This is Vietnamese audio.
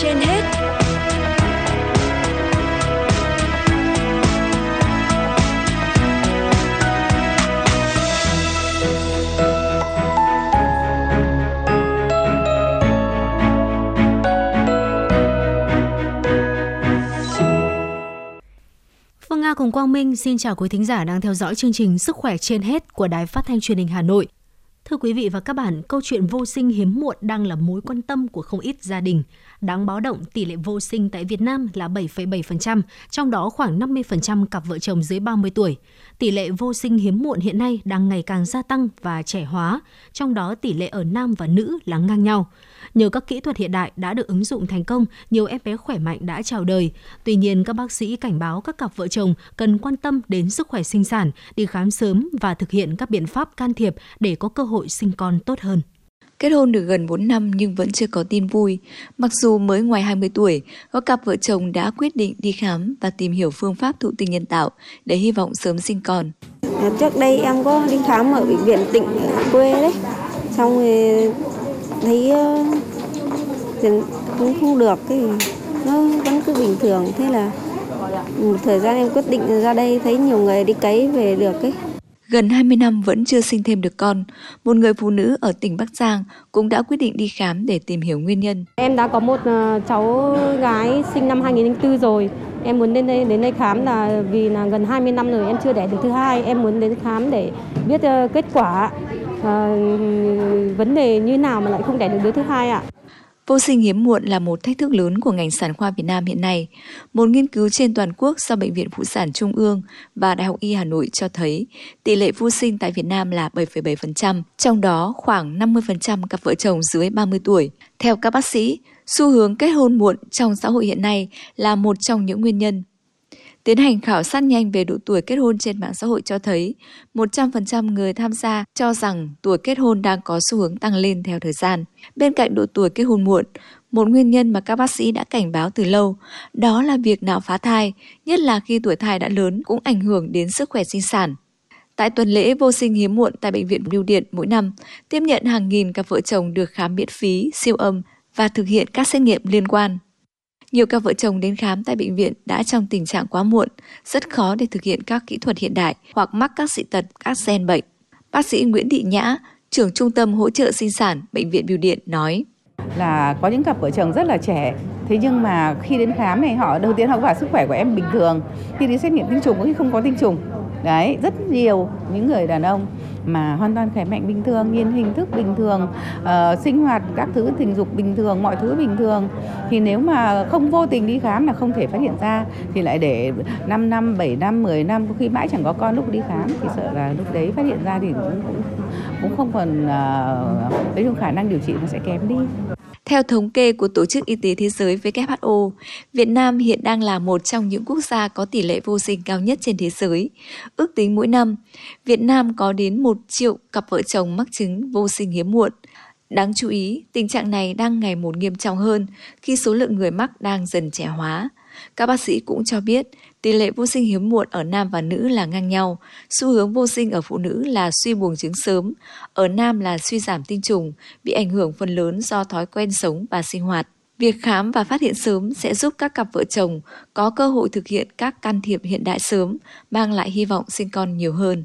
trên hết. Phương Nga cùng Quang Minh xin chào quý thính giả đang theo dõi chương trình Sức khỏe trên hết của Đài Phát thanh Truyền hình Hà Nội. Thưa quý vị và các bạn, câu chuyện vô sinh hiếm muộn đang là mối quan tâm của không ít gia đình. Đáng báo động, tỷ lệ vô sinh tại Việt Nam là 7,7%, trong đó khoảng 50% cặp vợ chồng dưới 30 tuổi. Tỷ lệ vô sinh hiếm muộn hiện nay đang ngày càng gia tăng và trẻ hóa, trong đó tỷ lệ ở nam và nữ là ngang nhau. Nhờ các kỹ thuật hiện đại đã được ứng dụng thành công, nhiều em bé khỏe mạnh đã chào đời. Tuy nhiên, các bác sĩ cảnh báo các cặp vợ chồng cần quan tâm đến sức khỏe sinh sản, đi khám sớm và thực hiện các biện pháp can thiệp để có cơ hội sinh con tốt hơn. Kết hôn được gần 4 năm nhưng vẫn chưa có tin vui. Mặc dù mới ngoài 20 tuổi, các cặp vợ chồng đã quyết định đi khám và tìm hiểu phương pháp thụ tinh nhân tạo để hy vọng sớm sinh con. Trước đây em có đi khám ở bệnh viện tỉnh ở quê đấy. Xong rồi thấy cũng không được, nó vẫn cứ bình thường. Thế là một thời gian em quyết định ra đây, thấy nhiều người đi cấy về được ấy. Gần 20 năm vẫn chưa sinh thêm được con, một người phụ nữ ở tỉnh Bắc Giang cũng đã quyết định đi khám để tìm hiểu nguyên nhân. Em đã có một cháu gái sinh năm 2004 rồi, em muốn đến đây khám là vì là gần 20 năm rồi em chưa đẻ được thứ hai, em muốn đến khám để biết kết quả vấn đề như nào mà lại không đẻ được đứa thứ hai ạ. Vô sinh hiếm muộn là một thách thức lớn của ngành sản khoa Việt Nam hiện nay. Một nghiên cứu trên toàn quốc do Bệnh viện Phụ sản Trung ương và Đại học Y Hà Nội cho thấy tỷ lệ vô sinh tại Việt Nam là 7,7%, trong đó khoảng 50% cặp vợ chồng dưới 30 tuổi. Theo các bác sĩ, xu hướng kết hôn muộn trong xã hội hiện nay là một trong những nguyên nhân. Tiến hành khảo sát nhanh về độ tuổi kết hôn trên mạng xã hội cho thấy 100% người tham gia cho rằng tuổi kết hôn đang có xu hướng tăng lên theo thời gian. Bên cạnh độ tuổi kết hôn muộn, một nguyên nhân mà các bác sĩ đã cảnh báo từ lâu, đó là việc nạo phá thai, nhất là khi tuổi thai đã lớn cũng ảnh hưởng đến sức khỏe sinh sản. Tại tuần lễ vô sinh hiếm muộn tại Bệnh viện Bưu Điện mỗi năm, tiếp nhận hàng nghìn cặp vợ chồng được khám miễn phí, siêu âm và thực hiện các xét nghiệm liên quan. Nhiều cặp vợ chồng đến khám tại bệnh viện đã trong tình trạng quá muộn, rất khó để thực hiện các kỹ thuật hiện đại hoặc mắc các dị tật, các gen bệnh. Bác sĩ Nguyễn Thị Nhã, trưởng Trung tâm Hỗ trợ Sinh sản Bệnh viện Bưu Điện nói. Là có những cặp vợ chồng rất là trẻ, thế nhưng mà khi đến khám này họ đầu tiên họ bảo sức khỏe của em bình thường, khi đi xét nghiệm tinh trùng có khi không có tinh trùng. Đấy, rất nhiều những người đàn ông mà hoàn toàn khỏe mạnh bình thường, nhìn hình thức bình thường, sinh hoạt các thứ tình dục bình thường, mọi thứ bình thường. Thì nếu mà không vô tình đi khám là không thể phát hiện ra, thì lại để 5 năm, 7 năm, 10 năm, có khi mãi chẳng có con, lúc đi khám thì sợ là lúc đấy phát hiện ra thì cũng không còn khả năng điều trị nó sẽ kém đi. Theo thống kê của Tổ chức Y tế Thế giới WHO, Việt Nam hiện đang là một trong những quốc gia có tỷ lệ vô sinh cao nhất trên thế giới. Ước tính mỗi năm, Việt Nam có đến 1 triệu cặp vợ chồng mắc chứng vô sinh hiếm muộn. Đáng chú ý, tình trạng này đang ngày một nghiêm trọng hơn khi số lượng người mắc đang dần trẻ hóa. Các bác sĩ cũng cho biết, tỷ lệ vô sinh hiếm muộn ở nam và nữ là ngang nhau, xu hướng vô sinh ở phụ nữ là suy buồng trứng sớm, ở nam là suy giảm tinh trùng, bị ảnh hưởng phần lớn do thói quen sống và sinh hoạt. Việc khám và phát hiện sớm sẽ giúp các cặp vợ chồng có cơ hội thực hiện các can thiệp hiện đại sớm, mang lại hy vọng sinh con nhiều hơn.